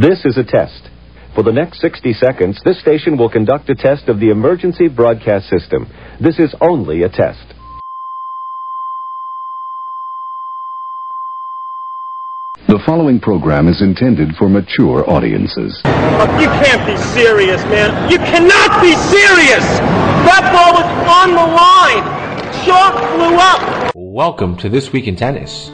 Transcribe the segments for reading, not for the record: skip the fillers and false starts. This is a test. For the next 60 seconds, this station will conduct a test of the emergency broadcast system. This is only a test. The following program is intended for mature audiences. You can't be serious, man. You cannot be serious! That ball was on the line! Chalk flew up! Welcome to This Week in Tennis.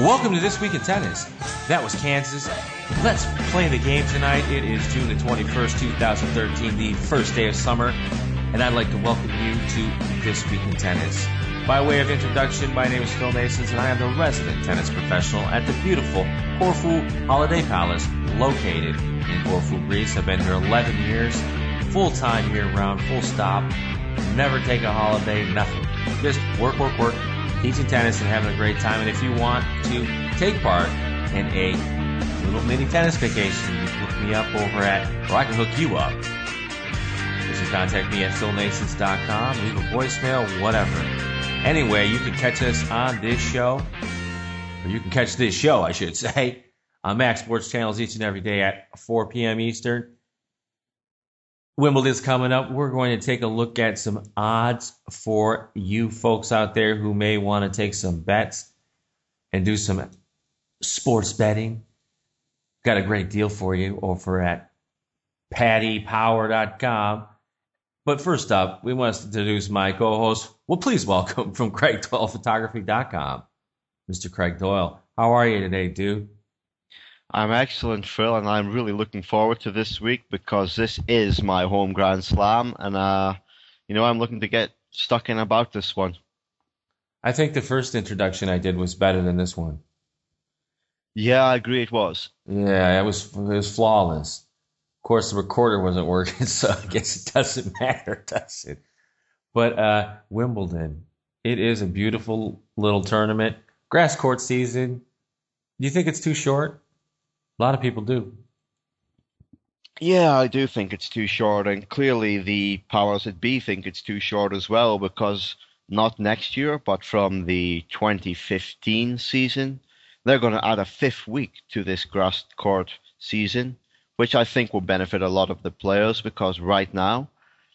Welcome to This Week in Tennis. That was Kansas. Let's play the game tonight. It is June the 21st, 2013, the first day of summer, and I'd like to welcome you to This Week in Tennis. By way of introduction, my name is Phil Nason, and I am the resident tennis professional at the beautiful Corfu Holiday Palace, located in Corfu, Greece. I've been here 11 years, full-time year-round, full stop, never take a holiday, nothing. Just work, work, work, teaching tennis and having a great time. And if you want to take part in a little mini tennis vacation, you can hook me up over at, or I can hook you up. You can contact me at philnasons.com, leave a voicemail, whatever. Anyway, you can catch us on this show, or you can catch this show, I should say, on Max Sports Channels each and every day at 4 p.m. Eastern. Wimbledon's coming up. We're going to take a look at some odds for you folks out there who may want to take some bets and do some sports betting. Got a great deal for you over at paddypower.com. But first up, we want to introduce my co-host. Well, please welcome from Craig Doyle, photography.com, Mr. Craig Doyle. How are you today, dude? I'm excellent, Phil, and I'm really looking forward to this week because this is my home Grand Slam, and I'm looking to get stuck in about this one. I think the first introduction I did was better than this one. Yeah, I agree. It was. Yeah, it was flawless. Of course, the recorder wasn't working, so I guess it doesn't matter, does it? But Wimbledon, it is a beautiful little tournament. Grass court season. Do you think it's too short? A lot of people do. Yeah, I do think it's too short, and clearly the powers that be think it's too short as well, because not next year, but from the 2015 season, they're going to add a fifth week to this grass court season, which I think will benefit a lot of the players, because right now,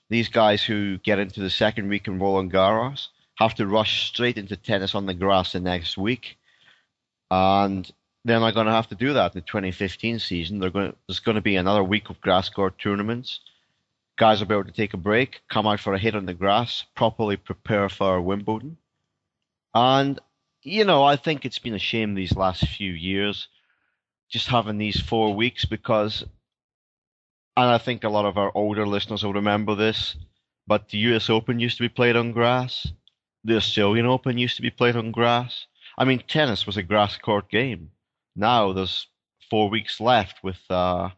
these guys who get into the second week in Roland Garros have to rush straight into tennis on the grass the next week, and they're not going to have to do that in the 2015 season. There's going to be another week of grass court tournaments. Guys will be able to take a break, come out for a hit on the grass, properly prepare for Wimbledon. And, you know, I think it's been a shame these last few years just having these 4 weeks because, and I think a lot of our older listeners will remember this, but the US Open used to be played on grass. The Australian Open used to be played on grass. I mean, tennis was a grass court game. Now there's 4 weeks left with a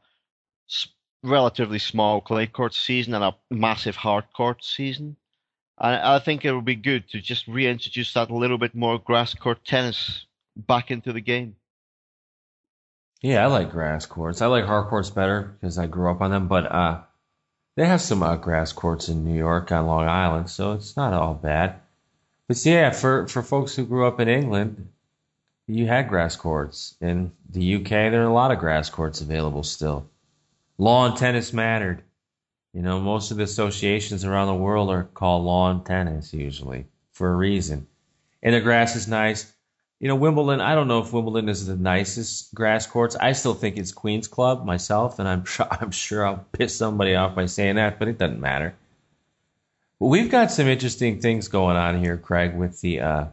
relatively small clay court season and a massive hard court season. And I think it would be good to just reintroduce that little bit more grass court tennis back into the game. Yeah, I like grass courts. I like hard courts better because I grew up on them. But they have some grass courts in New York on Long Island, so it's not all bad. But yeah, for folks who grew up in England, you had grass courts. In the UK, there are a lot of grass courts available still. Lawn tennis mattered. You know, most of the associations around the world are called lawn tennis usually for a reason. And the grass is nice. You know, Wimbledon, I don't know if Wimbledon is the nicest grass courts. I still think it's Queen's Club myself, and I'm sure I'll piss somebody off by saying that, but it doesn't matter. But we've got some interesting things going on here, Craig, with the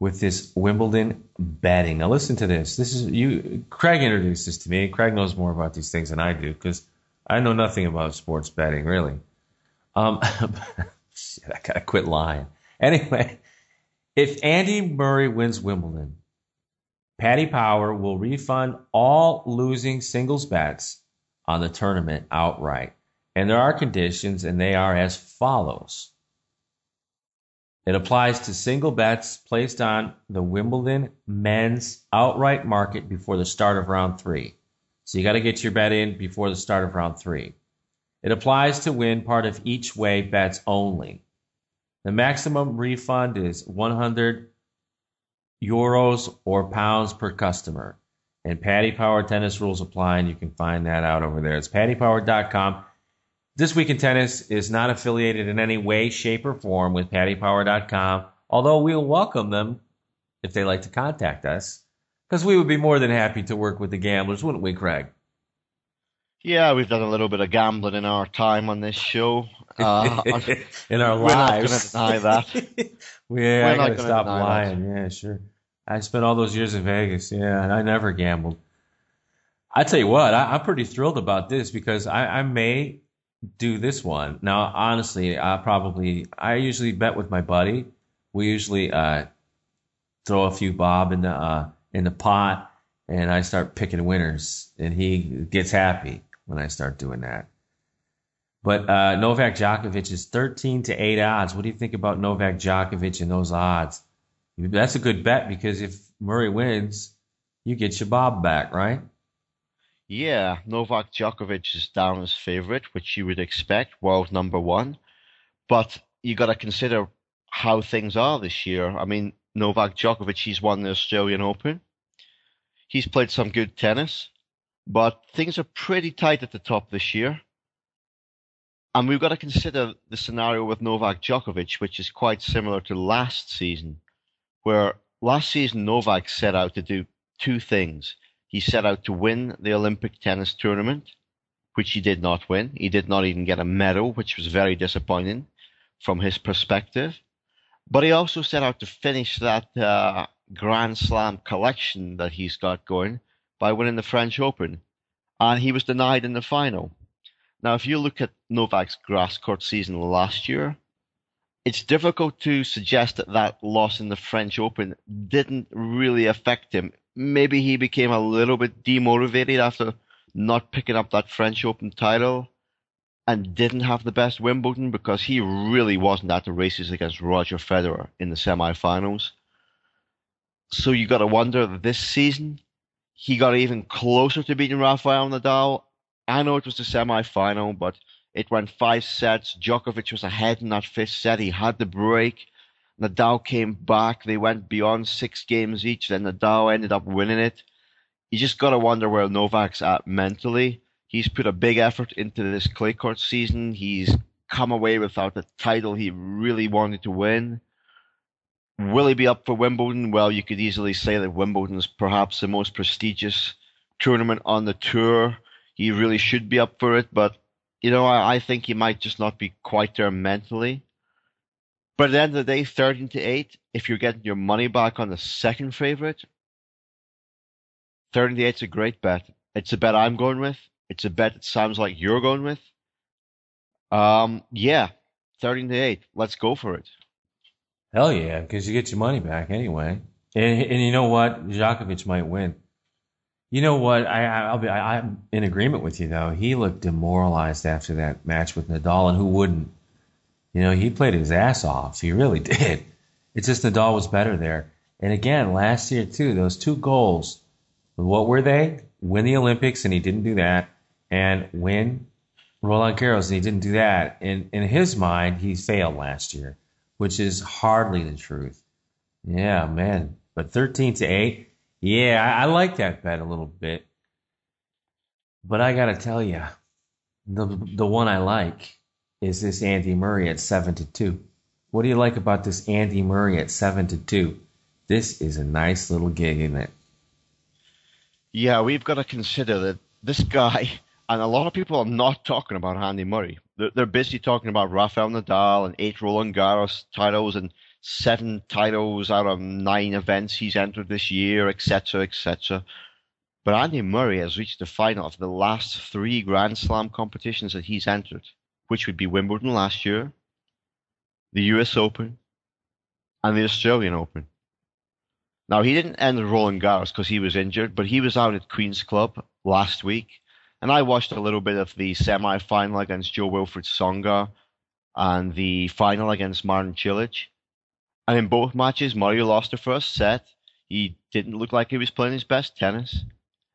with this Wimbledon betting. Now listen to this. This is you. Craig introduced this to me. Craig knows more about these things than I do because I know nothing about sports betting, really. Shit, I gotta quit lying. Anyway, if Andy Murray wins Wimbledon, Paddy Power will refund all losing singles bets on the tournament outright. And there are conditions, and they are as follows. It applies to single bets placed on the Wimbledon men's outright market before the start of round 3. So you got to get your bet in before the start of round 3. It applies to win part of each way bets only. The maximum refund is €100 or pounds per customer. And Paddy Power tennis rules apply, and you can find that out over there. It's paddypower.com. This Week in Tennis is not affiliated in any way, shape, or form with paddypower.com, although we'll welcome them if they like to contact us, because we would be more than happy to work with the gamblers, wouldn't we, Craig? Yeah, we've done a little bit of gambling in our time on this show. In our lives. We're not going to deny that. Yeah, I got to stop lying. That. Yeah, sure. I spent all those years in Vegas, and I never gambled. I tell you what, I'm pretty thrilled about this because I may do this one now. Honestly, I usually bet with my buddy. We usually throw a few bob in the pot, and I start picking winners, and he gets happy when I start doing that. But Novak Djokovic is 13-8 odds. What do you think about Novak Djokovic and those odds? That's a good bet because if Murray wins, you get your bob back, right? Yeah, Novak Djokovic is down as favorite, which you would expect, world number one. But you got to consider how things are this year. I mean, Novak Djokovic, he's won the Australian Open. He's played some good tennis, but things are pretty tight at the top this year. And we've got to consider the scenario with Novak Djokovic, which is quite similar to last season, where last season Novak set out to do two things. He set out to win the Olympic tennis tournament, which he did not win. He did not even get a medal, which was very disappointing from his perspective. But he also set out to finish that Grand Slam collection that he's got going by winning the French Open. And he was denied in the final. Now, if you look at Novak's grass court season last year, it's difficult to suggest that that loss in the French Open didn't really affect him. Maybe he became a little bit demotivated after not picking up that French Open title and didn't have the best Wimbledon, because he really wasn't at the races against Roger Federer in the semifinals. So you got to wonder, this season, he got even closer to beating Rafael Nadal. I know it was the semifinal, but it went five sets. Djokovic was ahead in that fifth set. He had the break. Nadal came back. They went beyond 6 games each. Then Nadal ended up winning it. You just got to wonder where Novak's at mentally. He's put a big effort into this clay court season. He's come away without the title he really wanted to win. Will he be up for Wimbledon? Well, you could easily say that Wimbledon is perhaps the most prestigious tournament on the tour. He really should be up for it, but you know, I think he might just not be quite there mentally. But at the end of the day, 13-8, if you're getting your money back on the second favorite, 13-8's a great bet. It's a bet I'm going with. It's a bet it sounds like you're going with. 13-8. Let's go for it. Hell yeah, because you get your money back anyway. And you know what? Djokovic might win. You know what? I'm in agreement with you, though. He looked demoralized after that match with Nadal, and who wouldn't? You know, he played his ass off. He really did. It's just Nadal was better there. And again, last year, too, those 2 goals, what were they? Win the Olympics, and he didn't do that, and win Roland Garros, and he didn't do that. And in his mind, he failed last year, which is hardly the truth. Yeah, man. But 13-8, yeah, I like that bet a little bit. But I got to tell you, the one I like is this Andy Murray at 7-2. What do you like about this Andy Murray at 7-2? This is a nice little gig, isn't it? Yeah, we've got to consider that this guy, and a lot of people are not talking about Andy Murray. They're busy talking about Rafael Nadal and 8 Roland Garros titles and 7 titles out of 9 events he's entered this year, etc., etc. But Andy Murray has reached the final of the last 3 Grand Slam competitions that he's entered, which would be Wimbledon last year, the US Open, and the Australian Open. Now, he didn't enter Roland Garros because he was injured, but he was out at Queen's Club last week. And I watched a little bit of the semi-final against Jo-Wilfried Tsonga and the final against Martin Cilic. And in both matches, Murray lost the first set. He didn't look like he was playing his best tennis.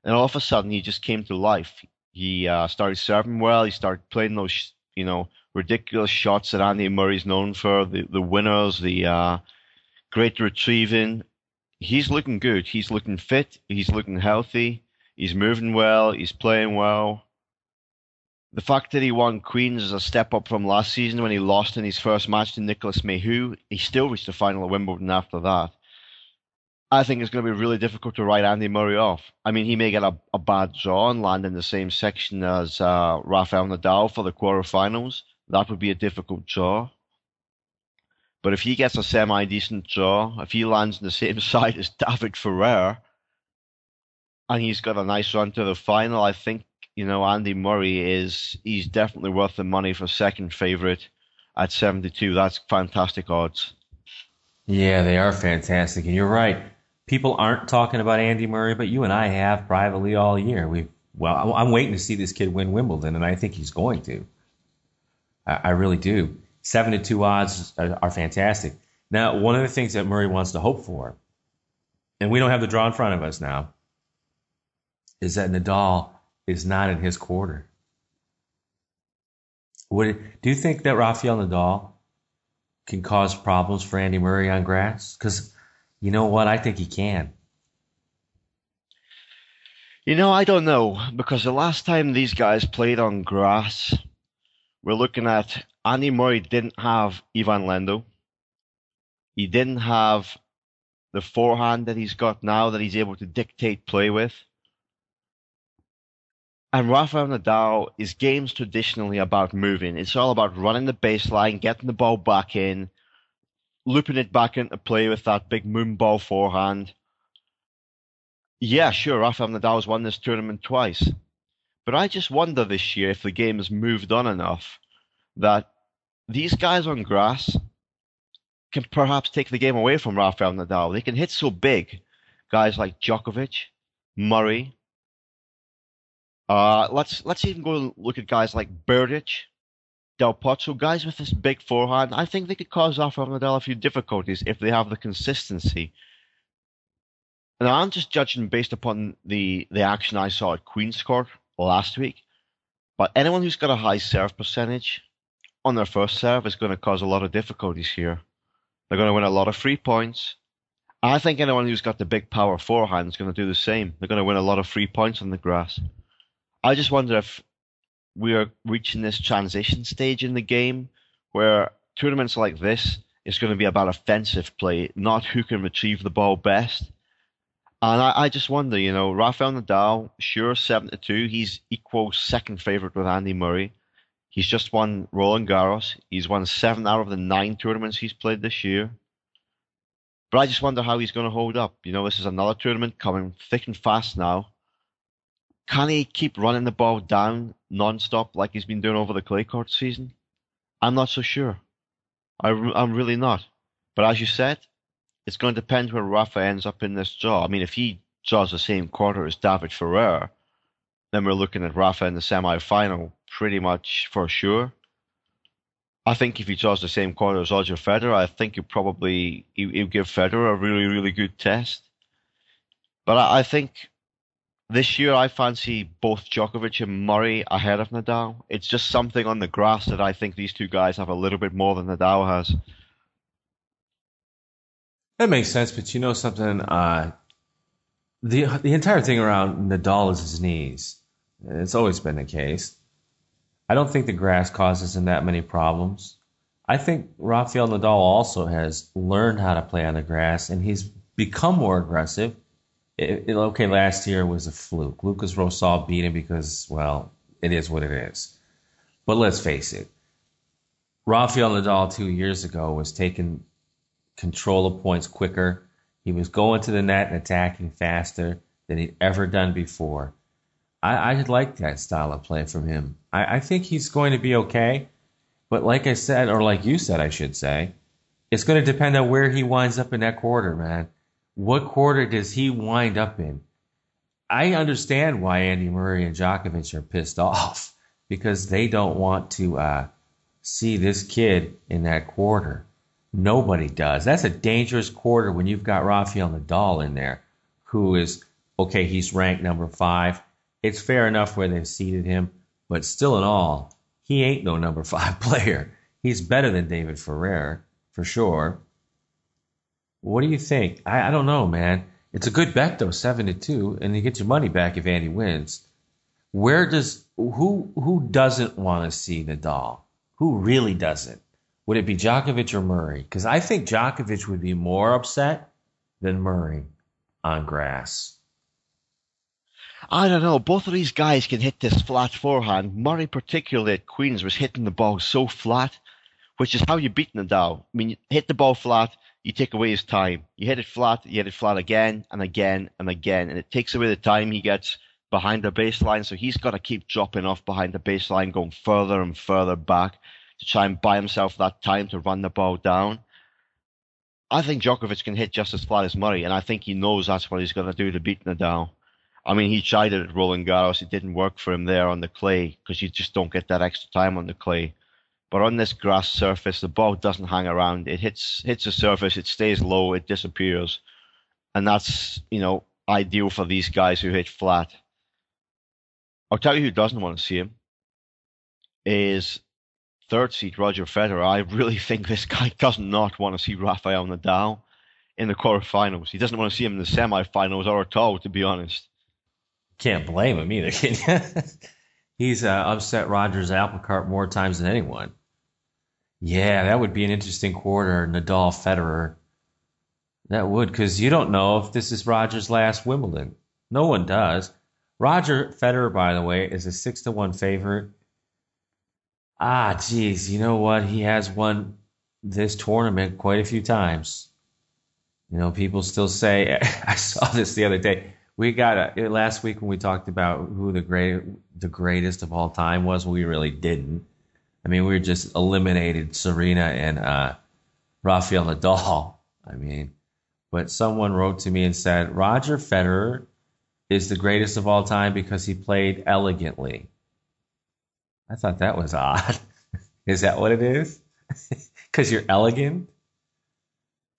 And all of a sudden, he just came to life. He started serving well. He started playing those, you know, ridiculous shots that Andy Murray's known for, the winners, the great retrieving. He's looking good. He's looking fit. He's looking healthy. He's moving well. He's playing well. The fact that he won Queen's is a step up from last season when he lost in his first match to Nicolas Mahut. He still reached the final of Wimbledon after that. I think it's going to be really difficult to write Andy Murray off. I mean, he may get a bad draw and land in the same section as Rafael Nadal for the quarterfinals. That would be a difficult draw. But if he gets a semi-decent draw, if he lands in the same side as David Ferrer, and he's got a nice run to the final, I think, you know, Andy Murray he's definitely worth the money for second favorite at 7-2. That's fantastic odds. Yeah, they are fantastic. And you're right. People aren't talking about Andy Murray, but you and I have privately all year. I'm waiting to see this kid win Wimbledon, and I think he's going to. I really do. 7-2 odds are fantastic. Now, one of the things that Murray wants to hope for, and we don't have the draw in front of us now, is that Nadal is not in his quarter. Do you think that Rafael Nadal can cause problems for Andy Murray on grass? Because you know what? I think he can. You know, I don't know, because the last time these guys played on grass, we're looking at Andy Murray didn't have Ivan Lendl. He didn't have the forehand that he's got now that he's able to dictate play with. And Rafael Nadal, his game's traditionally about moving. It's all about running the baseline, getting the ball back in, looping it back into play with that big moonball forehand. Yeah, sure, Rafael Nadal's won this tournament twice. But I just wonder this year if the game has moved on enough that these guys on grass can perhaps take the game away from Rafael Nadal. They can hit so big, guys like Djokovic, Murray. Let's even go look at guys like Berdych, Del Potro, guys with this big forehand. I think they could cause Rafael Nadal a few difficulties if they have the consistency. And I'm just judging based upon the action I saw at Queen's Club last week. But anyone who's got a high serve percentage on their first serve is going to cause a lot of difficulties here. They're going to win a lot of free points. I think anyone who's got the big power forehand is going to do the same. They're going to win a lot of free points on the grass. I just wonder if we are reaching this transition stage in the game where tournaments like this is going to be about offensive play, not who can retrieve the ball best. And I just wonder, you know, Rafael Nadal, sure, 7-2. He's equal second favorite with Andy Murray. He's just won Roland Garros. He's won 7 out of the 9 tournaments he's played this year. But I just wonder how he's going to hold up. You know, this is another tournament coming thick and fast now. Can he keep running the ball down nonstop like he's been doing over the clay court season? I'm not so sure. I'm really not. But as you said, it's going to depend where Rafa ends up in this draw. I mean, if he draws the same quarter as David Ferrer, then we're looking at Rafa in the semi-final pretty much for sure. I think if he draws the same quarter as Roger Federer, I think he'll give Federer a really, really good test. But I think this year I fancy both Djokovic and Murray ahead of Nadal. It's just something on the grass that I think these two guys have a little bit more than Nadal has. That makes sense, but you know something? The entire thing around Nadal is his knees. It's always been the case. I don't think the grass causes him that many problems. I think Rafael Nadal also has learned how to play on the grass, and he's become more aggressive. Last year was a fluke. Lucas Rosol beat him because, well, it is what it is. But let's face it. Rafael Nadal 2 years ago was taking control of points quicker. He was going to the net and attacking faster than he'd ever done before. I like that style of play from him. I think he's going to be okay. But like I said, or like you said, I should say, it's going to depend on where he winds up in that quarter, man. What quarter does he wind up in? I understand why Andy Murray and Djokovic are pissed off, because they don't want to see this kid in that quarter. Nobody does. That's a dangerous quarter when you've got Rafael Nadal in there, who is, okay, he's ranked number 5. It's fair enough where they've seeded him, but still in all, he ain't no number 5 player. He's better than David Ferrer, for sure. What do you think? I don't know, man. It's a good bet, though, 7-2, and you get your money back if Andy wins. Who doesn't want to see Nadal? Who really doesn't? Would it be Djokovic or Murray? Because I think Djokovic would be more upset than Murray on grass. I don't know. Both of these guys can hit this flat forehand. Murray, particularly at Queen's, was hitting the ball so flat, which is how you beat Nadal. I mean, you hit the ball flat, you take away his time. You hit it flat again and again and again. And it takes away the time he gets behind the baseline. So he's got to keep dropping off behind the baseline, going further and further back to try and buy himself that time to run the ball down. I think Djokovic can hit just as flat as Murray, and I think he knows that's what he's going to do to beat Nadal. I mean, he tried it at Roland Garros. It didn't work for him there on the clay because you just don't get that extra time on the clay. But on this grass surface, the ball doesn't hang around. It hits the surface. It stays low. It disappears. And that's, you know, ideal for these guys who hit flat. I'll tell you who doesn't want to see him is third seed Roger Federer. I really think this guy does not want to see Rafael Nadal in the quarterfinals. He doesn't want to see him in the semifinals or at all, to be honest. Can't blame him either, can you? He's upset Roger's apple cart more times than anyone. Yeah, that would be an interesting quarter, Nadal-Federer. That would, because you don't know if this is Roger's last Wimbledon. No one does. Roger Federer, by the way, is a 6-1 favorite. Ah, geez, you know what? He has won this tournament quite a few times. You know, people still say, I saw this the other day, we got last week when we talked about who the greatest of all time was. We really didn't. I mean, we just eliminated Serena and Rafael Nadal. I mean, but someone wrote to me and said, Roger Federer is the greatest of all time because he played elegantly. I thought that was odd. Is that what it is? Because you're elegant?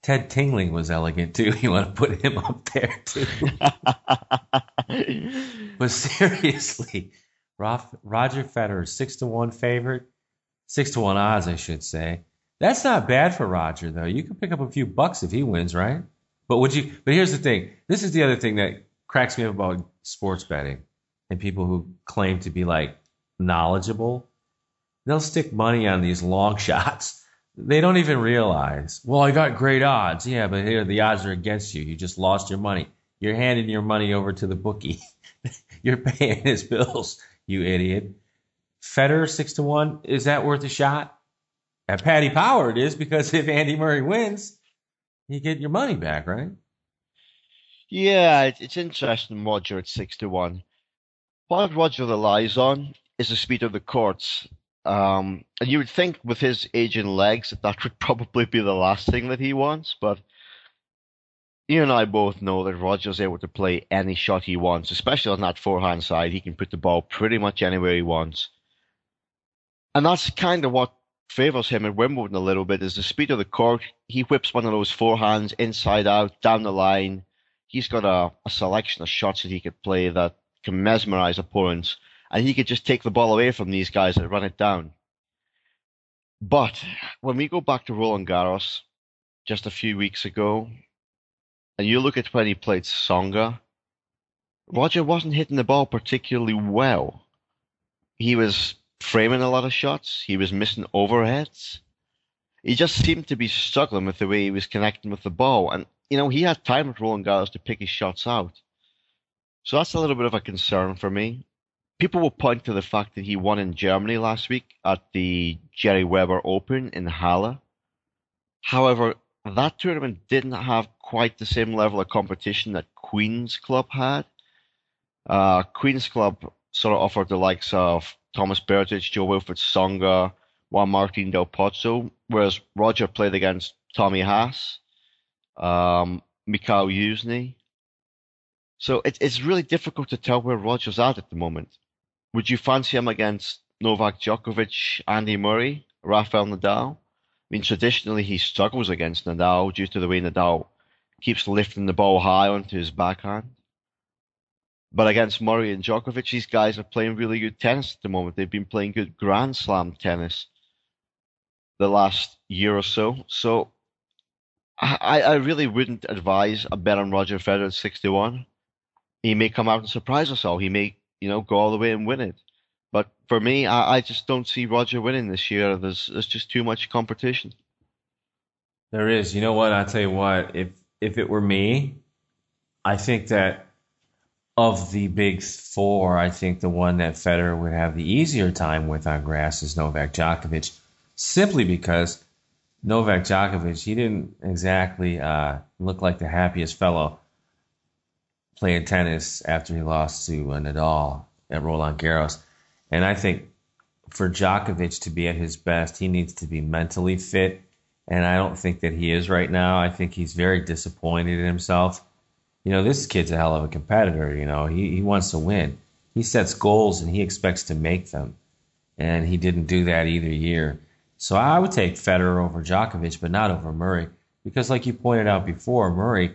Ted Tingling was elegant, too. You want to put him up there, too? But seriously, Roger Federer, 6-1 favorite. 6-1 odds, I should say. That's not bad for Roger, though. You can pick up a few bucks if he wins, right? But would you? But here's the thing. This is the other thing that cracks me up about sports betting and people who claim to be, like, knowledgeable. They'll stick money on these long shots. They don't even realize, well, I got great odds. Yeah, but here the odds are against you. You just lost your money. You're handing your money over to the bookie. You're paying his bills, you idiot. Federer 6-1, is that worth a shot? At Paddy Power it is, because if Andy Murray wins, you get your money back, right? Yeah, it's interesting, Roger at 6-1. What Roger relies on is the speed of the courts. And you would think with his age and legs that that would probably be the last thing that he wants, but you and I both know that Roger's able to play any shot he wants, especially on that forehand side. He can put the ball pretty much anywhere he wants. And that's kind of what favors him at Wimbledon a little bit, is the speed of the court. He whips one of those forehands inside out, down the line. He's got a selection of shots that he could play that can mesmerize opponents. And he could just take the ball away from these guys and run it down. But when we go back to Roland Garros just a few weeks ago, and you look at when he played Tsonga, Roger wasn't hitting the ball particularly well. He was framing a lot of shots. He was missing overheads. He just seemed to be struggling with the way he was connecting with the ball. And, you know, he had time at Roland Garros to pick his shots out. So that's a little bit of a concern for me. People will point to the fact that he won in Germany last week at the Jerry Weber Open in Halle. However, that tournament didn't have quite the same level of competition that Queen's Club had. Queen's Club sort of offered the likes of Thomas Berdych, Jo-Wilfried Tsonga, Juan Martín Del Potro, whereas Roger played against Tommy Haas, Mikhail Yuzny. So it's really difficult to tell where Roger's at the moment. Would you fancy him against Novak Djokovic, Andy Murray, Rafael Nadal? I mean, traditionally he struggles against Nadal due to the way Nadal keeps lifting the ball high onto his backhand. But against Murray and Djokovic, these guys are playing really good tennis at the moment. They've been playing good Grand Slam tennis the last year or so. So I really wouldn't advise a bet on Roger Federer at 6-1. He may come out and surprise us all. He may, you know, go all the way and win it. But for me, I just don't see Roger winning this year. There's just too much competition. There is. You know what? I'll tell you what. If it were me, I think that of the big four, I think the one that Federer would have the easier time with on grass is Novak Djokovic, simply because Novak Djokovic, he didn't exactly look like the happiest fellow playing tennis after he lost to Nadal at Roland Garros. And I think for Djokovic to be at his best, he needs to be mentally fit. And I don't think that he is right now. I think he's very disappointed in himself. You know, this kid's a hell of a competitor. You know, he wants to win. He sets goals and he expects to make them. And he didn't do that either year. So I would take Federer over Djokovic, but not over Murray. Because like you pointed out before, Murray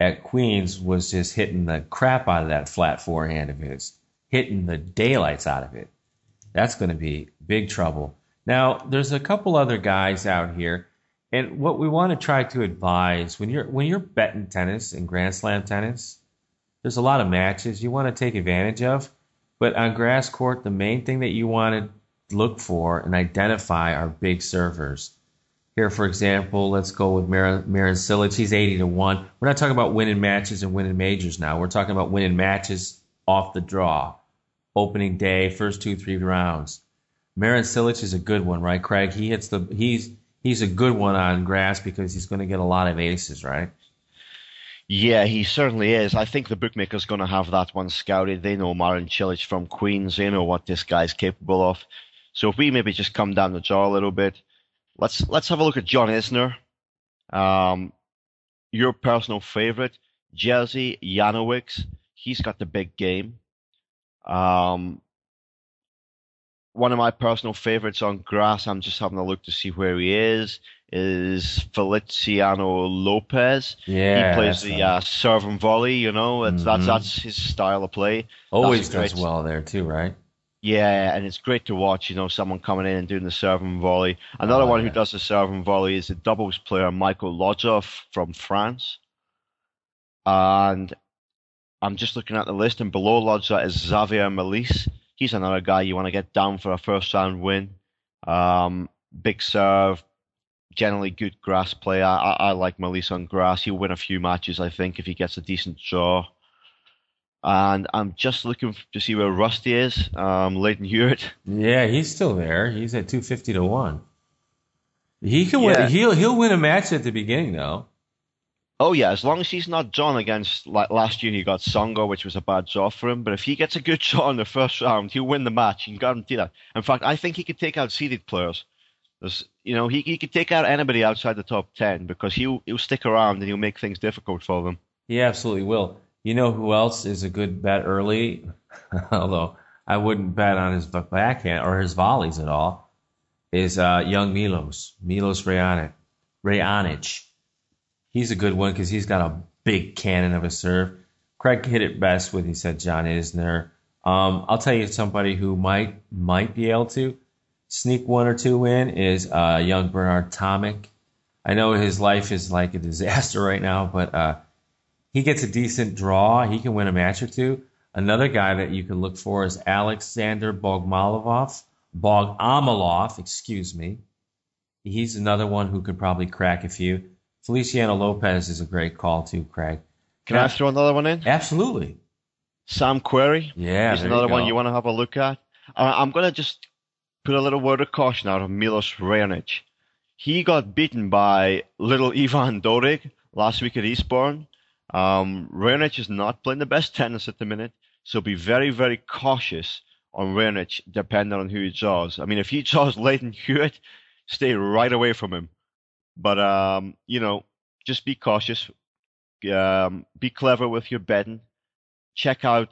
at Queens was just hitting the crap out of that flat forehand of his, hitting the daylights out of it. That's going to be big trouble. Now, there's a couple other guys out here, and what we want to try to advise when you're betting tennis and Grand Slam tennis, there's a lot of matches you want to take advantage of, but on grass court, the main thing that you want to look for and identify are big servers. Here, for example, let's go with Martin Cilic. He's 80-1. We're not talking about winning matches and winning majors now. We're talking about winning matches off the draw, opening day, first 2-3 rounds. Martin Cilic is a good one, right, Craig? He's a good one on grass because he's going to get a lot of aces, right? Yeah, he certainly is. I think the bookmaker's going to have that one scouted. They know Martin Cilic from Queens. They know what this guy's capable of. So if we maybe just come down the draw a little bit. Let's have a look at John Isner. Your personal favorite, Jerzy Janowicz. He's got the big game. One of my personal favorites on grass, I'm just having a look to see where he is Feliciano Lopez. Yeah, he plays the serve and volley, you know, and that's his style of play. Always does well there too, right? Yeah, and it's great to watch, you know, someone coming in and doing the serve and volley. Another one who does the serve and volley is the doubles player Michael Llodra from France. And I'm just looking at the list, and below Llodra is Xavier Malisse. He's another guy you want to get down for a first-round win. Big serve, generally good grass player. I like Malisse on grass. He'll win a few matches, I think, if he gets a decent draw. And I'm just looking to see where Rusty is, Leighton Hewitt. Yeah, he's still there. He's at 250 to 1. He can win. Yeah. He'll win a match at the beginning, though. Oh yeah, as long as he's not drawn against, like last year he got Tsonga, which was a bad draw for him. But if he gets a good shot in the first round, he'll win the match. You can guarantee that. In fact, I think he could take out seeded players. There's, you know, he could take out anybody outside the top 10 because he'll stick around and he'll make things difficult for them. He absolutely will. You know who else is a good bet early? Although I wouldn't bet on his backhand or his volleys at all. Is young Milos Raonic. He's a good one because he's got a big cannon of a serve. Craig hit it best when he said John Isner. I'll tell you somebody who might be able to sneak one or two in is young Bernard Tomic. I know his life is like a disaster right now, but he gets a decent draw. He can win a match or two. Another guy that you can look for is Alexander Bogomolov. He's another one who could probably crack a few. Feliciano Lopez is a great call too, Craig. Can I throw another one in? Absolutely. Sam Querrey. Yeah, he's another one you want to have a look at. I'm going to just put a little word of caution out of Milos Raonic. He got beaten by little Ivan Dodig last week at Eastbourne. Raonic is not playing the best tennis at the minute, so be very, very cautious on Raonic, depending on who he draws. I mean, if he draws Leighton Hewitt, stay right away from him. But, you know, just be cautious. Be clever with your betting. Check out,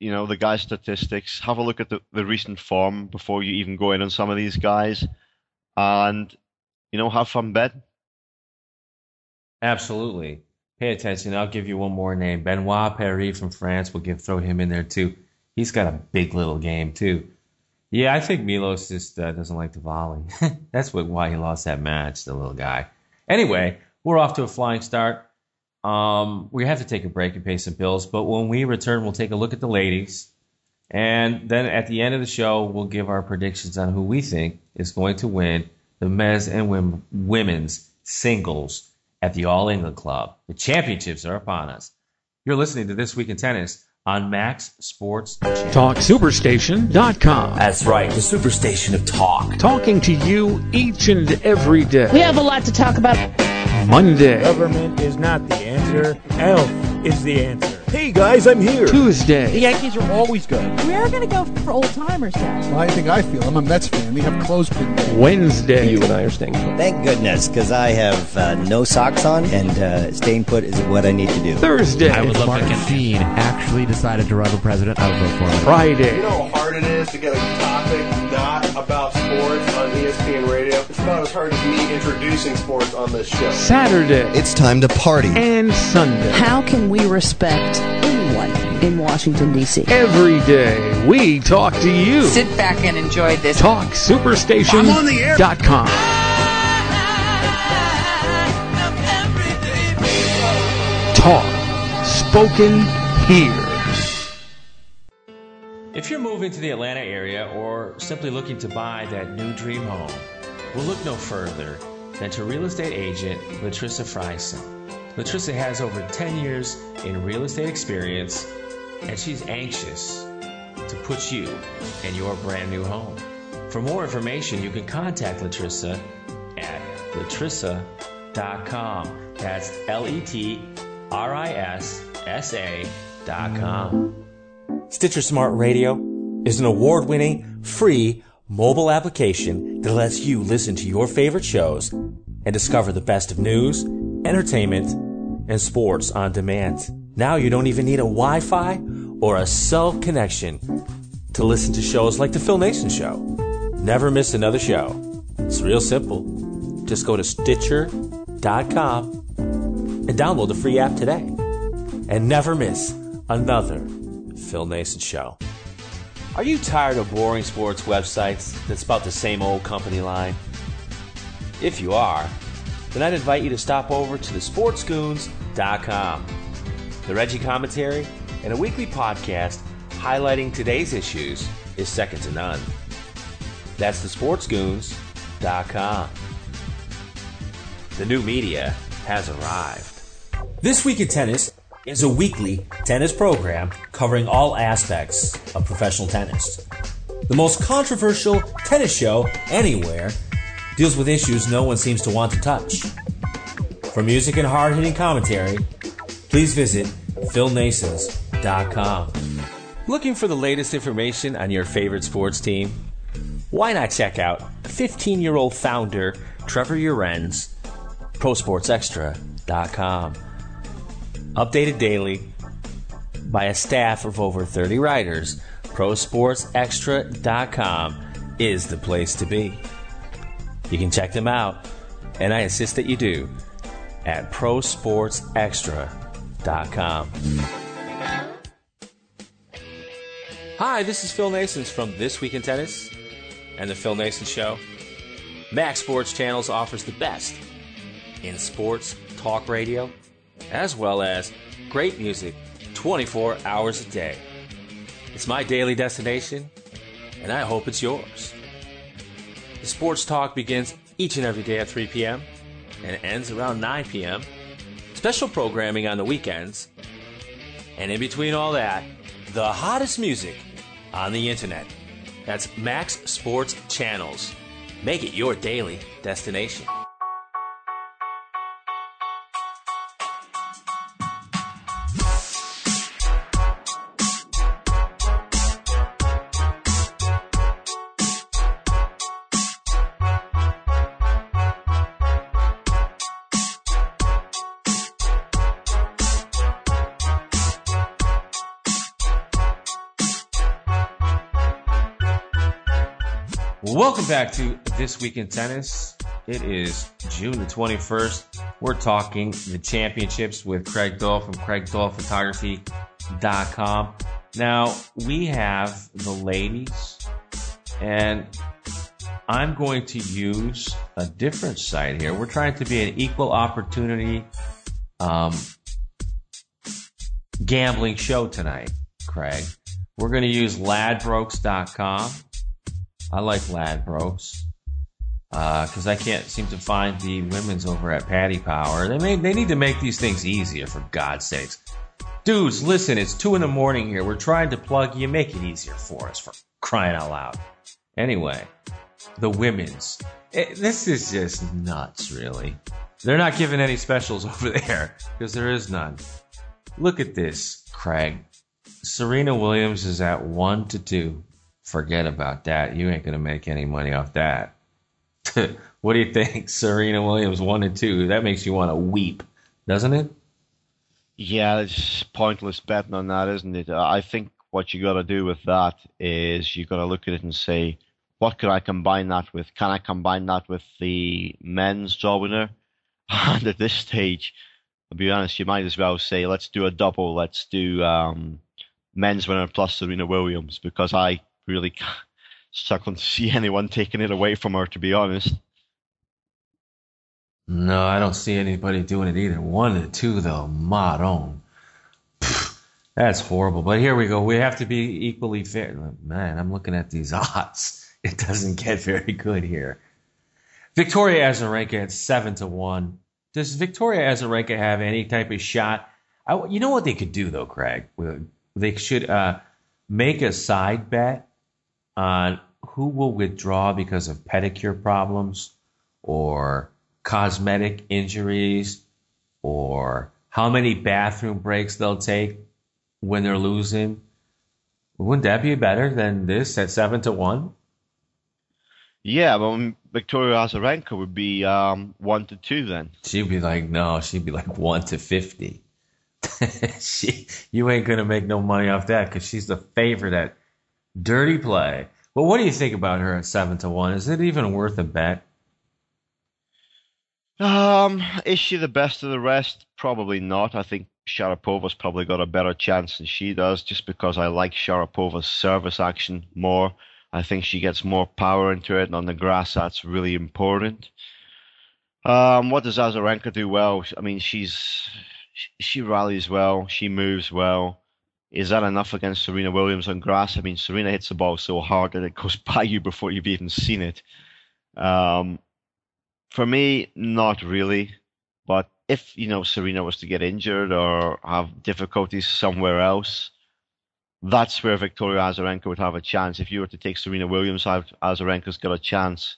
you know, the guy's statistics. Have a look at the recent form before you even go in on some of these guys. And, you know, have fun betting. Absolutely. Pay attention. I'll give you one more name. Benoit Paire from France. We'll throw him in there, too. He's got a big little game, too. Yeah, I think Milos just doesn't like the volley. That's why he lost that match, the little guy. Anyway, we're off to a flying start. We have to take a break and pay some bills. But when we return, we'll take a look at the ladies. And then at the end of the show, we'll give our predictions on who we think is going to win the men's and women's singles at the All England Club. The championships are upon us. You're listening to This Week in Tennis on Max Sports Channels. TalkSuperstation.com. That's right, the superstation of talk. Talking to you each and every day. We have a lot to talk about. Monday. Government is not the answer. Elf is the answer. Hey guys, I'm here. Tuesday. The Yankees are always good. We are going to go for old timers now. Well, I think I feel. I'm a Mets fan. We have clothespin day. Wednesday. You and I are staying put. Thank goodness, because I have no socks on, and staying put is what I need to do. Thursday. I would love Martin Dean actually decided to run for president. I would vote for him. Friday. You know how hard it is to get a topic not about sports on ESPN radio? It's about as hard as me introducing sports on this show. Saturday. It's time to party. And Sunday. How can we respect anyone in Washington, D.C.? Every day, we talk to you. Sit back and enjoy this. TalkSuperstation.com. I'm on the air. Talk. Spoken here. If you're moving to the Atlanta area or simply looking to buy that new dream home, we'll look no further than to real estate agent Latrissa Friesen. Latrissa has over 10 years in real estate experience, and she's anxious to put you in your brand new home. For more information, you can contact Latrissa at Latrissa.com. That's LETRISSA.com. Stitcher Smart Radio is an award-winning, free mobile application that lets you listen to your favorite shows and discover the best of news, entertainment, and sports on demand. Now you don't even need a Wi-Fi or a cell connection to listen to shows like The Phil Nason Show. Never miss another show. It's real simple. Just go to Stitcher.com and download the free app today. And never miss another Phil Nason Show. Are you tired of boring sports websites that's about the same old company line? If you are, then I'd invite you to stop over to thesportsgoons.com. The Reggie commentary and a weekly podcast highlighting today's issues is second to none. That's thesportsgoons.com. The new media has arrived. This Week in Tennis is a weekly tennis program covering all aspects of professional tennis. The most controversial tennis show anywhere deals with issues no one seems to want to touch. For music and hard-hitting commentary, please visit philnasons.com. Looking for the latest information on your favorite sports team? Why not check out 15-year-old founder Trevor Uren's ProSportsExtra.com. Updated daily by a staff of over 30 writers, ProSportsExtra.com is the place to be. You can check them out, and I insist that you do, at ProSportsExtra.com. Hi, this is Phil Nason from This Week in Tennis and The Phil Nason Show. Max Sports Channels offers the best in sports talk radio, as well as great music 24 hours a day. It's my daily destination, and I hope it's yours. The sports talk begins each and every day at 3 p.m. and ends around 9 p.m. Special programming on the weekends. And in between all that, the hottest music on the internet. That's Max Sports Channels. Make it your daily destination. Welcome back to This Week in Tennis. It is June the 21st. We're talking the championships with Craig Doyle from CraigDoylePhotography.com. Now, we have the ladies, and I'm going to use a different site here. We're trying to be an equal opportunity gambling show tonight, Craig. We're going to use ladbrokes.com. I like Ladbrokes because I can't seem to find the women's over at Paddy Power. They need to make these things easier, for God's sakes. Dudes, listen, it's 2 in the morning here. We're trying to plug you. Make it easier for us, for crying out loud. Anyway, the women's. This is just nuts, really. They're not giving any specials over there because there is none. Look at this, Craig. Serena Williams is at 1-2. Forget about that. You ain't going to make any money off that. What do you think? Serena Williams, 1-2. That makes you want to weep, doesn't it? Yeah, it's pointless betting on that, isn't it? I think what you got to do with that is you got to look at it and say, what could I combine that with? Can I combine that with the men's draw winner? And at this stage, I'll be honest, you might as well say, let's do a double. Let's do men's winner plus Serena Williams, because I really struggling to see anyone taking it away from her, to be honest. No, I don't see anybody doing it either. 1-2, though. Maron. That's horrible. But here we go. We have to be equally fair. Man, I'm looking at these odds. It doesn't get very good here. Victoria Azarenka at 7-1. Does Victoria Azarenka have any type of shot? You know what they could do, though, Craig? They should make a side bet on who will withdraw because of pedicure problems or cosmetic injuries or how many bathroom breaks they'll take when they're losing. Wouldn't that be better than this at 7-1? Yeah, well, Victoria Azarenka would be 1 to 2 then. She'd be like, no, she'd be like 1 to 50. You ain't gonna make no money off that because she's the favorite at dirty play. Well, what do you think about her at 7 to 1? Is it even worth a bet? Is she the best of the rest? Probably not. I think Sharapova's probably got a better chance than she does, just because I like Sharapova's service action more. I think she gets more power into it, and on the grass, that's really important. What does Azarenka do well? I mean, she rallies well. She moves well. Is that enough against Serena Williams on grass? I mean, Serena hits the ball so hard that it goes by you before you've even seen it. For me, not really. But if, you know, Serena was to get injured or have difficulties somewhere else, that's where Victoria Azarenka would have a chance. If you were to take Serena Williams out, Azarenka's got a chance.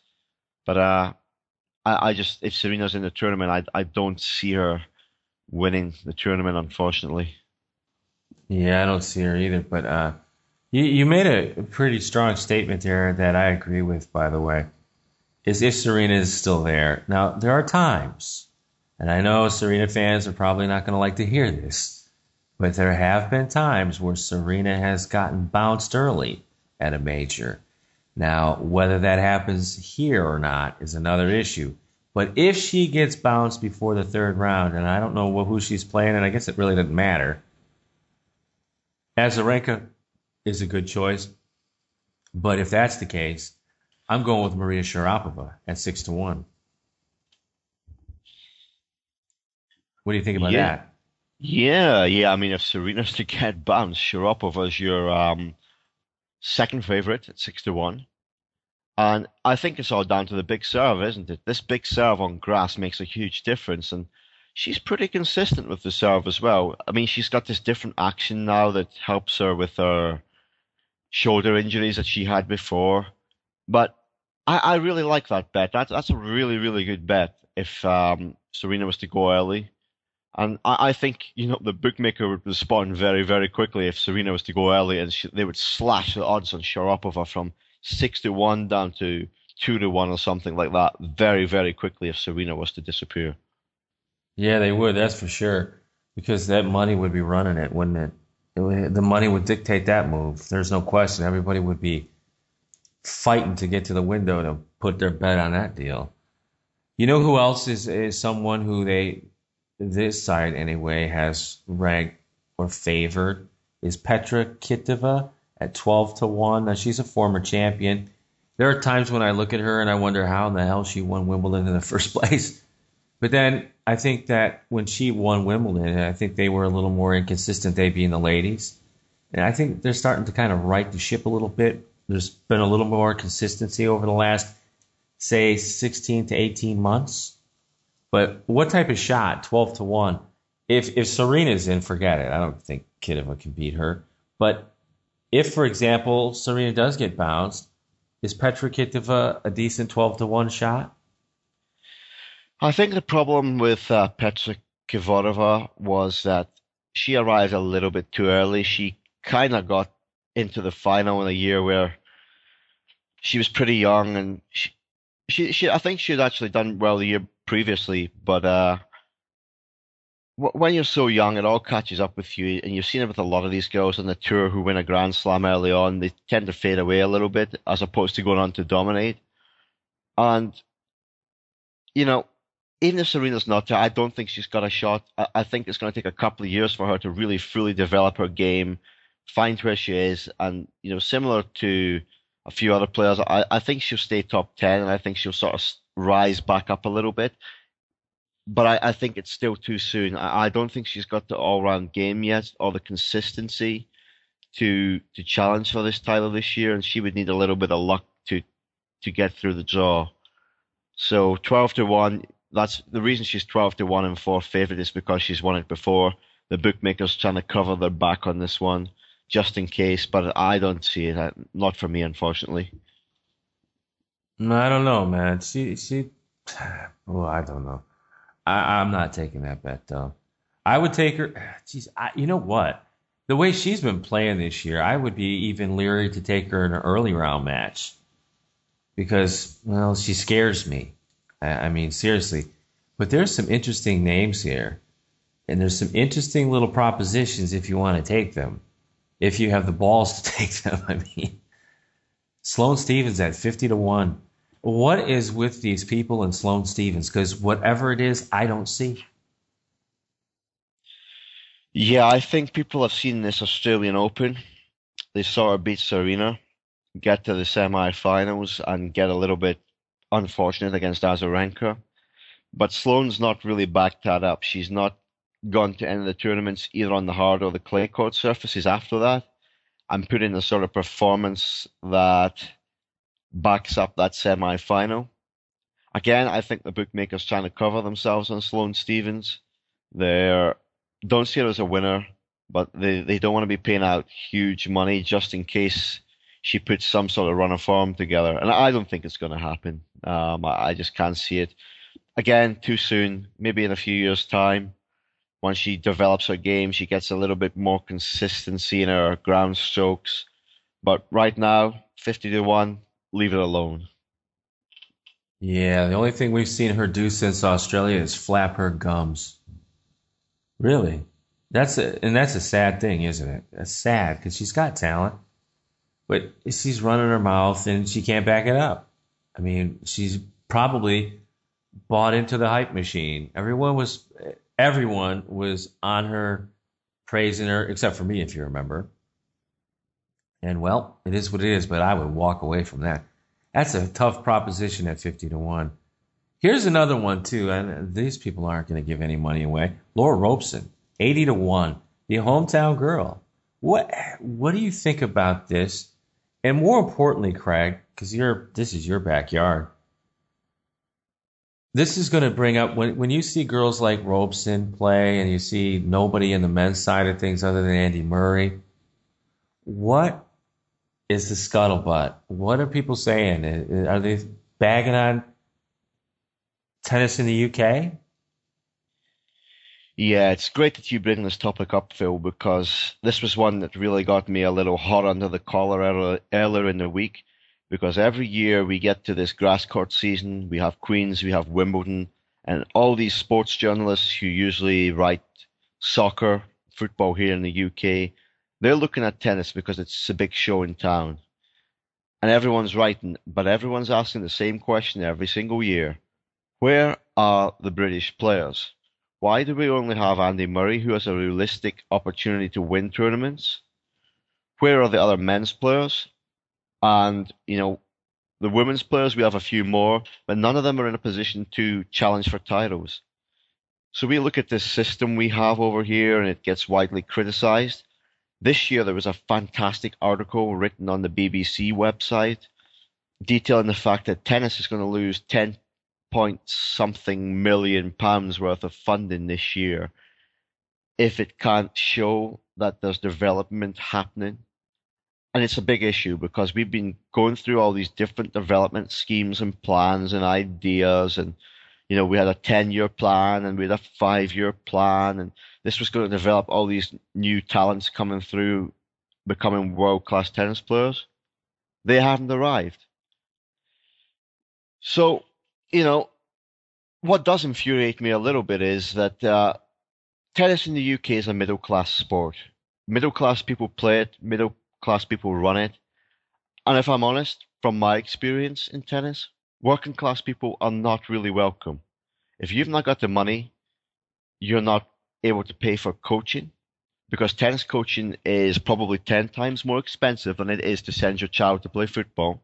But I just, if Serena's in the tournament, I don't see her winning the tournament, unfortunately. Yeah, I don't see her either. But you made a pretty strong statement there that I agree with, by the way, is if Serena is still there. Now, there are times, and I know Serena fans are probably not going to like to hear this, but there have been times where Serena has gotten bounced early at a major. Now, whether that happens here or not is another issue. But if she gets bounced before the third round, and I don't know who she's playing, and I guess it really doesn't matter, Azarenka is a good choice. But if that's the case, I'm going with Maria Sharapova at 6 to 1. What do you think about that? Yeah. I mean, if Serena's to get bounced, Sharapova's your second favorite at 6 to 1. And I think it's all down to the big serve, isn't it? This big serve on grass makes a huge difference, and she's pretty consistent with the serve as well. I mean, she's got this different action now that helps her with her shoulder injuries that she had before. But I really like that bet. That's a really, really good bet if Serena was to go early. And I think, you know, the bookmaker would respond very, very quickly if Serena was to go early, and they would slash the odds on Sharapova from 6 to 1 down to 2 to 1 or something like that very, very quickly if Serena was to disappear. Yeah, they would, that's for sure, because that money would be running it, wouldn't it? The money would dictate that move. There's no question. Everybody would be fighting to get to the window to put their bet on that deal. You know who else is someone who they, this side anyway, has ranked or favored is Petra Kvitova at 12 to 1. Now, she's a former champion. There are times when I look at her and I wonder how in the hell she won Wimbledon in the first place. But then I think that when she won Wimbledon, I think they were a little more inconsistent, they being the ladies. And I think they're starting to kind of right the ship a little bit. There's been a little more consistency over the last, say, 16 to 18 months. But what type of shot, 12 to 1? If Serena's in, forget it. I don't think Kvitova can beat her. But if, for example, Serena does get bounced, is Petra Kvitova a decent 12 to 1 shot? I think the problem with Petra Kvitova was that she arrived a little bit too early. She kind of got into the final in a year where she was pretty young, and she I think she had actually done well the year previously, but when you're so young, it all catches up with you, and you've seen it with a lot of these girls on the tour who win a Grand Slam early on. They tend to fade away a little bit as opposed to going on to dominate. And, you know, even if Serena's not there, I don't think she's got a shot. I think it's going to take a couple of years for her to really fully develop her game, find where she is, and, you know, similar to a few other players, I think she'll stay top 10, and I think she'll sort of rise back up a little bit. But I think it's still too soon. I don't think she's got the all-round game yet or the consistency to challenge for this title this year, and she would need a little bit of luck to get through the draw. So 12 to 1, that's the reason she's 12 to 1 and 4 favorite is because she's won it before. The bookmakers trying to cover their back on this one just in case, but I don't see it. Not for me, unfortunately. I don't know, man. She well, I don't know. I'm not taking that bet, though. I would take her. Jeez, you know what? The way she's been playing this year, I would be even leery to take her in an early round match. because, well, she scares me. I mean, seriously. But there's some interesting names here, and there's some interesting little propositions if you want to take them, if you have the balls to take them. I mean, Sloane Stevens at 50-1. What is with these people and Sloane Stevens? Because whatever it is, I don't see. Yeah, I think people have seen this Australian Open. They sort of beat Serena, get to the semi-finals, and get a little bit unfortunate against Azarenka. But Sloane's not really backed that up. She's not gone to any of the tournaments, either on the hard or the clay court surfaces after that, and put in a sort of performance that backs up that semi-final. Again, I think the bookmakers trying to cover themselves on Sloane Stevens. They don't see her as a winner, but they don't want to be paying out huge money just in case she puts some sort of run of form together. And I don't think it's going to happen. I just can't see it. Again, too soon, maybe in a few years' time. Once she develops her game, she gets a little bit more consistency in her ground strokes. But right now, 50-1, leave it alone. Yeah, the only thing we've seen her do since Australia is flap her gums. Really? That's a sad thing, isn't it? That's sad, because she's got talent. But she's running her mouth, and she can't back it up. I mean, she's probably bought into the hype machine. Everyone was on her, praising her, except for me, if you remember. And, well, it is what it is, but I would walk away from that. That's a tough proposition at 50-1. Here's another one, too, and these people aren't going to give any money away. Laura Robson, 80-1, the hometown girl. What do you think about this? And more importantly, Craig, because this is your backyard, this is going to bring up, when you see girls like Robson play and you see nobody in the men's side of things other than Andy Murray, what is the scuttlebutt? What are people saying? Are they bagging on tennis in the UK? Yeah, it's great that you bring this topic up, Phil, because this was one that really got me a little hot under the collar earlier in the week. Because every year we get to this grass court season, we have Queen's, we have Wimbledon, and all these sports journalists who usually write soccer, football here in the UK, they're looking at tennis because it's a big show in town. And everyone's writing, but everyone's asking the same question every single year. Where are the British players? Why do we only have Andy Murray, who has a realistic opportunity to win tournaments? Where are the other men's players? And, you know, the women's players, we have a few more, but none of them are in a position to challenge for titles. So we look at this system we have over here, and it gets widely criticized. This year, there was a fantastic article written on the BBC website detailing the fact that tennis is going to lose 10 point something million pounds worth of funding this year if it can't show that there's development happening. And it's a big issue because we've been going through all these different development schemes and plans and ideas. And, you know, we had a 10-year plan and we had a 5-year plan. And this was going to develop all these new talents coming through, becoming world-class tennis players. They haven't arrived. So, you know, what does infuriate me a little bit is that tennis in the UK is a middle-class sport. Middle-class people play it, middle-class people run it. And if I'm honest, from my experience in tennis, working class people are not really welcome. If you've not got the money, you're not able to pay for coaching, because tennis coaching is probably 10 times more expensive than it is to send your child to play football.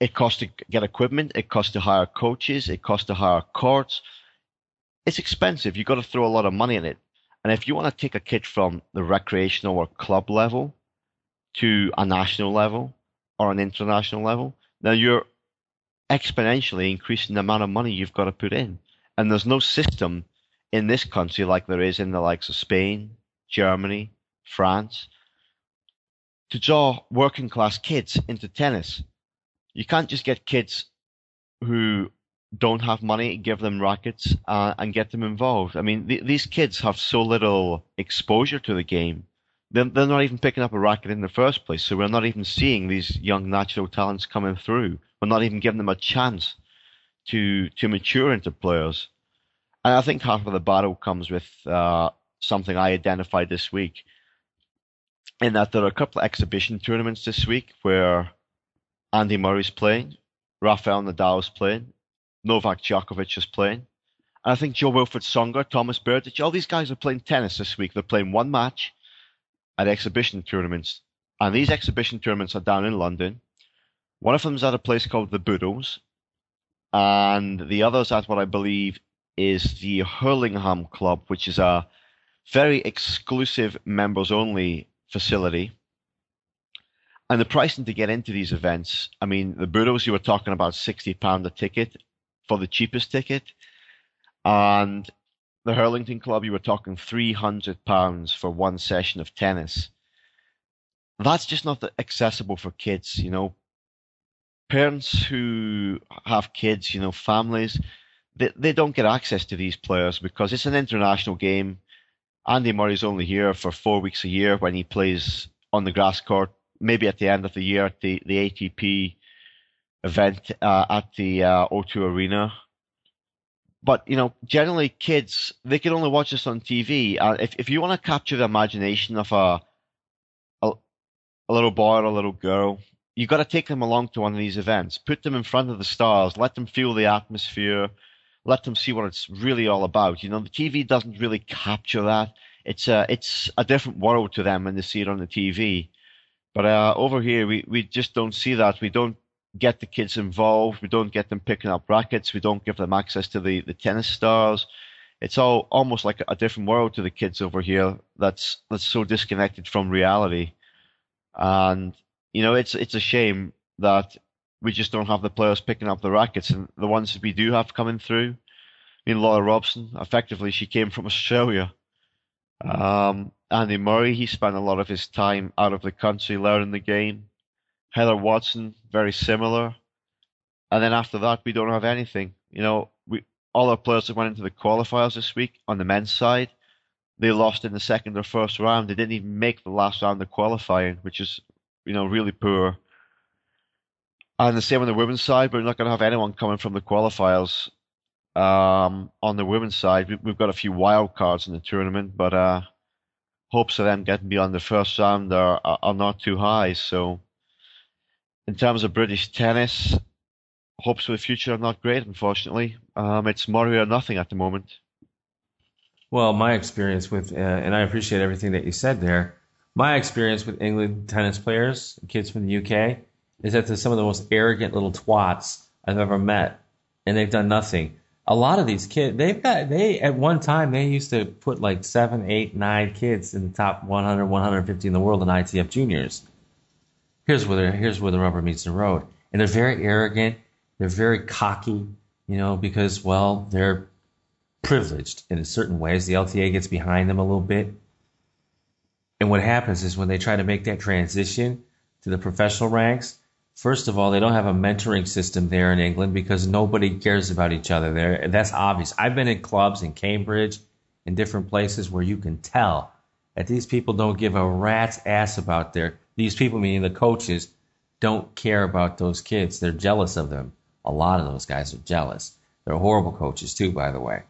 It costs to get equipment, it costs to hire coaches, it costs to hire courts. It's expensive. You've got to throw a lot of money in it. And if you want to take a kid from the recreational or club level to a national level or an international level, now you're exponentially increasing the amount of money you've got to put in. And there's no system in this country like there is in the likes of Spain, Germany, France, to draw working class kids into tennis. You can't just get kids who don't have money, give them rackets and get them involved. I mean, these kids have so little exposure to the game. They're not even picking up a racket in the first place, so we're not even seeing these young natural talents coming through. We're not even giving them a chance to mature into players. And I think half of the battle comes with something I identified this week, in that there are a couple of exhibition tournaments this week where Andy Murray's playing, Rafael Nadal's playing, Novak Djokovic is playing. And I think Jo-Wilfried Tsonga, Thomas Berdych, all these guys are playing tennis this week. They're playing one match at exhibition tournaments. And these exhibition tournaments are down in London. One of them's at a place called the Boodles, and the other's at what I believe is the Hurlingham Club, which is a very exclusive members-only facility. And the pricing to get into these events, I mean, the Boodles, you were talking about £60 a ticket for the cheapest ticket. And the Hurlington Club, you were talking £300 for one session of tennis. That's just not accessible for kids, you know. Parents who have kids, you know, families, they don't get access to these players because it's an international game. Andy Murray's only here for 4 weeks a year when he plays on the grass court, maybe at the end of the year at the ATP event at the O2 Arena. But, you know, generally kids, they can only watch this on TV. If you want to capture the imagination of a little boy or a little girl, you've got to take them along to one of these events. Put them in front of the stars. Let them feel the atmosphere. Let them see what it's really all about. You know, the TV doesn't really capture that. It's a different world to them when they see it on the TV. But over here, we just don't see that. We don't get the kids involved. We don't get them picking up rackets. We don't give them access to the tennis stars. It's all almost like a different world to the kids over here that's so disconnected from reality. And, you know, it's a shame that we just don't have the players picking up the rackets. And the ones that we do have coming through, I mean, Laura Robson, effectively, she came from Australia. Andy Murray, he spent a lot of his time out of the country learning the game. Heather Watson, very similar. And then after that, we don't have anything. You know, all our players that went into the qualifiers this week on the men's side, they lost in the second or first round. They didn't even make the last round of qualifying, which is, you know, really poor. And the same on the women's side. We're not going to have anyone coming from the qualifiers on the women's side. We've got a few wild cards in the tournament, but hopes of them getting beyond the first round are not too high. So, in terms of British tennis, hopes for the future are not great, unfortunately. It's Murray or nothing at the moment. Well, my experience with, and I appreciate everything that you said there, my experience with England tennis players, kids from the UK, is that they're some of the most arrogant little twats I've ever met, and they've done nothing. A lot of these kids, at one time, they used to put like 7, 8, 9 kids in the top 100, 150 in the world in ITF juniors. Here's where the rubber meets the road. And they're very arrogant. They're very cocky, you know, because, well, they're privileged in certain ways. The LTA gets behind them a little bit. And what happens is when they try to make that transition to the professional ranks, first of all, they don't have a mentoring system there in England because nobody cares about each other there. And that's obvious. I've been in clubs in Cambridge and different places where you can tell that these people don't give a rat's ass about their... These people, meaning the coaches, don't care about those kids. They're jealous of them. A lot of those guys are jealous. They're horrible coaches, too, by the way.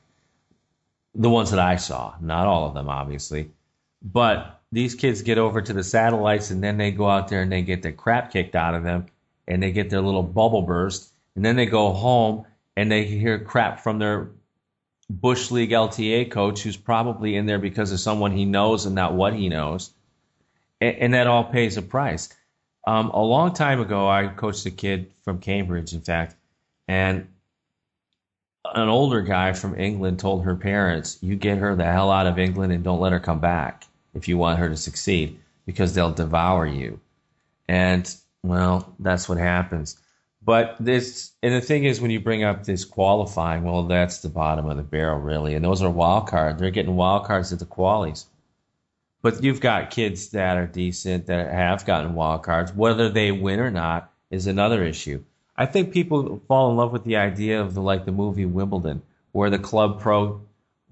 The ones that I saw. Not all of them, obviously. But these kids get over to the satellites, and then they go out there and they get their crap kicked out of them, and they get their little bubble burst, and then they go home, and they hear crap from their Bush League LTA coach, who's probably in there because of someone he knows and not what he knows. And that all pays a price. A long time ago, I coached a kid from Cambridge, in fact, and an older guy from England told her parents, you get her the hell out of England and don't let her come back if you want her to succeed because they'll devour you. And, well, that's what happens. But and the thing is, when you bring up this qualifying, well, that's the bottom of the barrel, really. And those are wild cards. They're getting wild cards at the qualies. But you've got kids that are decent, that have gotten wild cards. Whether they win or not is another issue. I think people fall in love with the idea of the movie Wimbledon, where the club pro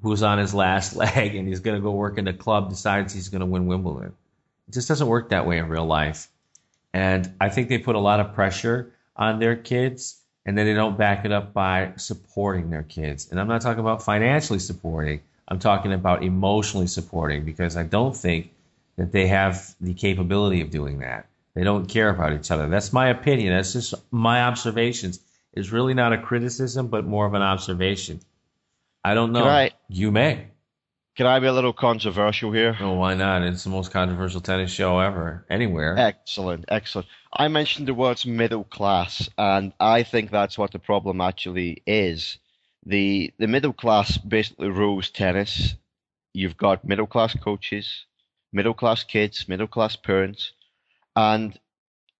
who's on his last leg and he's going to go work in the club decides he's going to win Wimbledon. It just doesn't work that way in real life. And I think they put a lot of pressure on their kids, and then they don't back it up by supporting their kids. And I'm not talking about financially supporting. I'm talking about emotionally supporting, because I don't think that they have the capability of doing that. They don't care about each other. That's my opinion. That's just my observations. It's really not a criticism, but more of an observation. I don't know. You may. Can I be a little controversial here? No, why not? It's the most controversial tennis show ever, anywhere. Excellent, excellent. I mentioned the words middle class, and I think that's what the problem actually is. The middle class basically rules tennis. You've got middle class coaches, middle class kids, middle class parents. And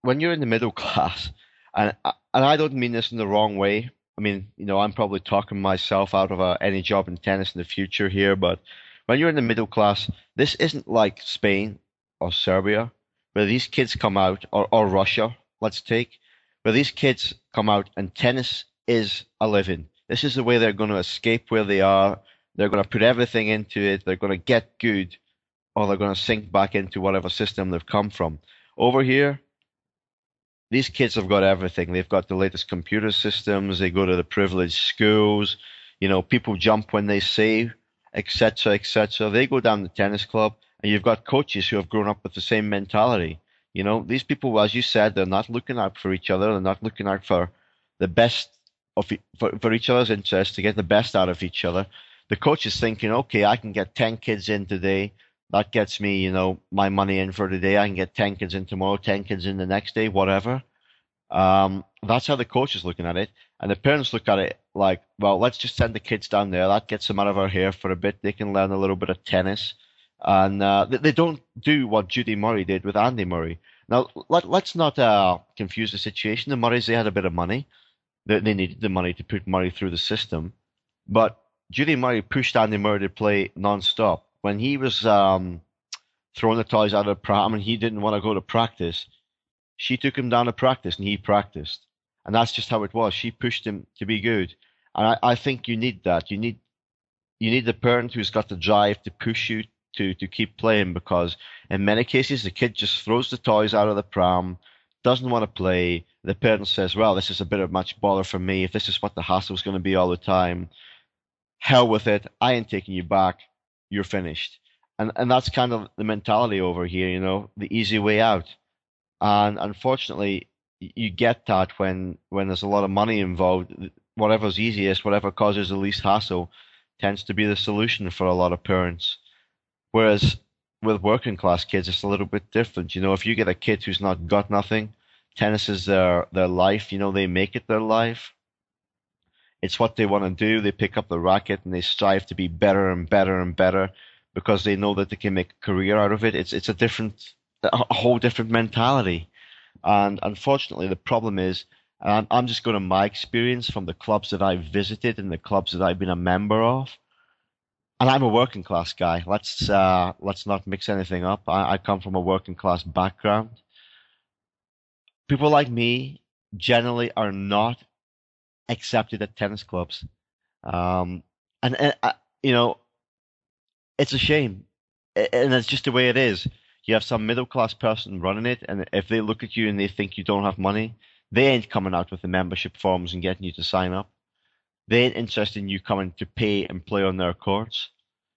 when you're in the middle class, and I don't mean this in the wrong way. I mean, you know, I'm probably talking myself out of any job in tennis in the future here. But when you're in the middle class, this isn't like Spain or Serbia, where these kids come out, or Russia, let's take, where these kids come out and tennis is a living. This is the way they're going to escape where they are. They're going to put everything into it. They're going to get good, or they're going to sink back into whatever system they've come from. Over here, these kids have got everything. They've got the latest computer systems. They go to the privileged schools. You know, people jump when they see, etc., etc. They go down the tennis club, and you've got coaches who have grown up with the same mentality. You know, these people, as you said, they're not looking out for each other. They're not looking out for the best of for each other's interests, to get the best out of each other. The coach is thinking, okay, I can get 10 kids in today. That gets me, you know, my money in for today. I can get 10 kids in tomorrow, 10 kids in the next day, whatever. That's how the coach is looking at it. And the parents look at it like, well, let's just send the kids down there. That gets them out of our hair for a bit. They can learn a little bit of tennis. And they don't do what Judy Murray did with Andy Murray. Now, let's not confuse the situation. The Murrays, they had a bit of money. They needed the money to put Murray through the system. But Judy Murray pushed Andy Murray to play nonstop. When he was throwing the toys out of the pram and he didn't want to go to practice, she took him down to practice and he practiced. And that's just how it was. She pushed him to be good. And I think you need that. You need the parent who's got the drive to push you to keep playing, because in many cases the kid just throws the toys out of the pram, doesn't want to play. The parent says, well, this is a bit of much bother for me. If this is what the hassle is going to be all the time, hell with it. I ain't taking you back. You're finished. And that's kind of the mentality over here, you know, the easy way out. And unfortunately, you get that when there's a lot of money involved. Whatever's easiest, whatever causes the least hassle, tends to be the solution for a lot of parents. Whereas with working class kids, it's a little bit different. You know, if you get a kid who's not got nothing, tennis is their life. You know, they make it their life. It's what they want to do. They pick up the racket and they strive to be better and better and better, because they know that they can make a career out of it. It's a whole different mentality. And unfortunately, the problem is, and I'm just going to my experience from the clubs that I've visited and the clubs that I've been a member of. And I'm a working class guy. Let's not mix anything up. I come from a working class background. People like me generally are not accepted at tennis clubs, and you know, it's a shame, and that's just the way it is. You have some middle class person running it, and if they look at you and they think you don't have money, they ain't coming out with the membership forms and getting you to sign up. They ain't interested in you coming to pay and play on their courts.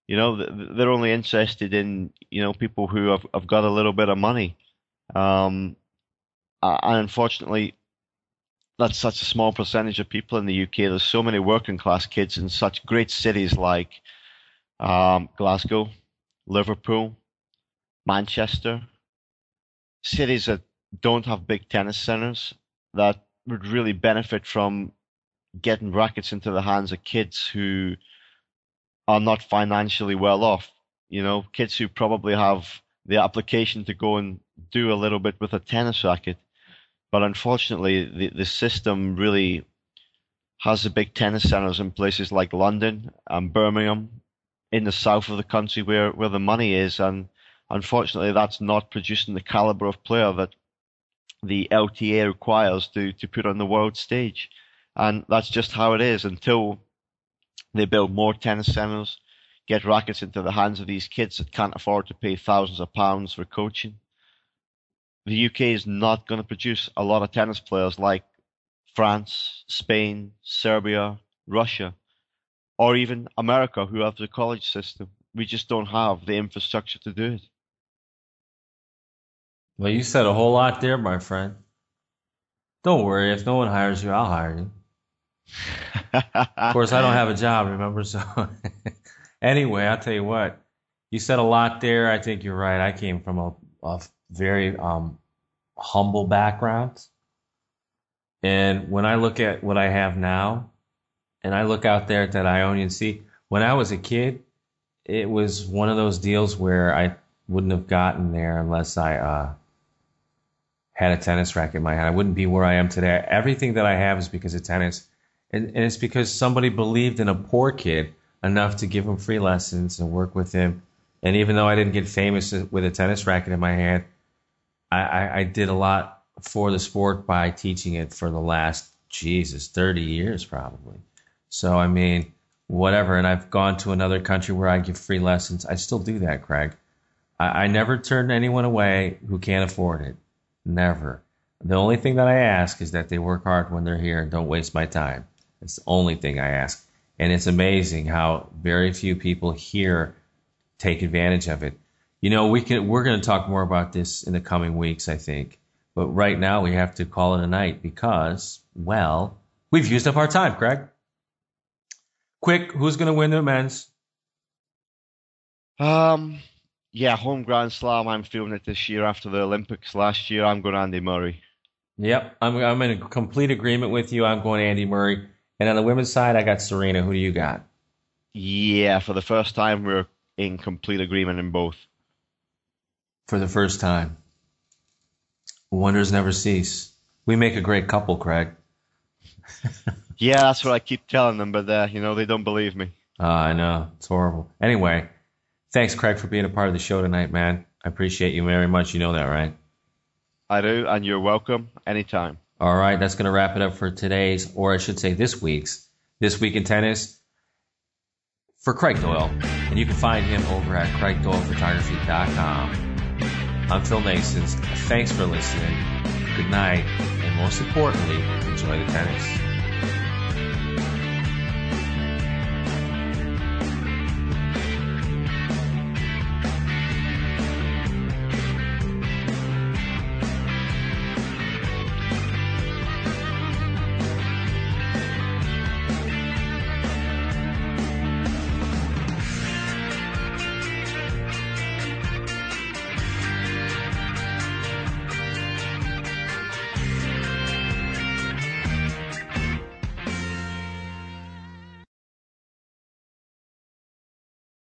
You know, they're only interested in, you know, people who have got a little bit of money, and unfortunately, that's such a small percentage of people in the UK. There's so many working class kids in such great cities like Glasgow, Liverpool, Manchester, cities that don't have big tennis centres that would really benefit from getting rackets into the hands of kids who are not financially well off. You know, kids who probably have the application to go and do a little bit with a tennis racket. But unfortunately, the system really has the big tennis centres in places like London and Birmingham in the south of the country where the money is. And unfortunately, that's not producing the calibre of player that the LTA requires to put on the world stage. And that's just how it is until they build more tennis centres, get rackets into the hands of these kids that can't afford to pay thousands of pounds for coaching. the UK is not going to produce a lot of tennis players like France, Spain, Serbia, Russia, or even America, who have the college system. We just don't have the infrastructure to do it. Well, you said a whole lot there, my friend. Don't worry. If no one hires you, I'll hire you. Of course, I don't have a job, remember? So anyway, I'll tell you what. You said a lot there. I think you're right. I came from a very humble background. And when I look at what I have now, and I look out there at that Ionian Sea, when I was a kid, it was one of those deals where I wouldn't have gotten there unless I had a tennis racket in my hand. I wouldn't be where I am today. Everything that I have is because of tennis. And it's because somebody believed in a poor kid enough to give him free lessons and work with him. And even though I didn't get famous with a tennis racket in my hand, I did a lot for the sport by teaching it for the last, 30 years probably. So, I mean, whatever. And I've gone to another country where I give free lessons. I still do that, Craig. I never turn anyone away who can't afford it. Never. The only thing that I ask is that they work hard when they're here and don't waste my time. It's the only thing I ask. And it's amazing how very few people here take advantage of it. You know, we're going to talk more about this in the coming weeks, I think. But right now we have to call it a night because, well, we've used up our time, Craig. Quick, who's going to win the men's? Yeah, home Grand Slam. I'm feeling it this year after the Olympics last year. I'm going Andy Murray. Yep, I'm in a complete agreement with you. I'm going Andy Murray. And on the women's side, I got Serena. Who do you got? Yeah, for the first time, we're in complete agreement in both. For the first time. Wonders never cease. We make a great couple, Craig. Yeah, that's what I keep telling them, but they don't believe me. I know. It's horrible. Anyway, thanks, Craig, for being a part of the show tonight, man. I appreciate you very much. You know that, right? I do, and you're welcome anytime. All right, that's going to wrap it up for today's, or I should say this week's, This Week in Tennis for Craig Doyle. And you can find him over at CraigDoylePhotography.com. I'm Phil Nason. Thanks for listening. Good night. And most importantly, enjoy the tennis.